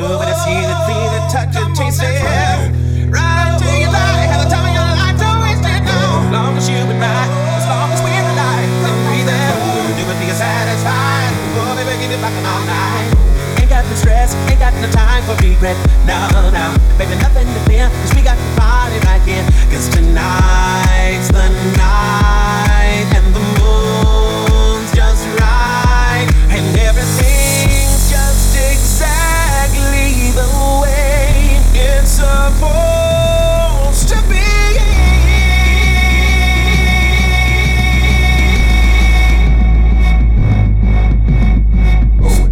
move and I see the thing that touch and taste it. Right till you die, have the time of your life, don't waste it now. As long as you and I, as long as we're alive, and be there, do it till you're satisfied. We'll be making it back all night. Ain't got the stress, ain't got no time for regret. No, no, baby, nothing to fear, cause we got the party right here. Cause tonight's the night, and the moon's just right, and everything's just exactly the way it's supposed to be. Oh.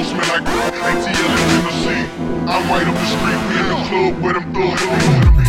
Smell like ATL in Tennessee. I'm right up the street, we in the club with them thugs.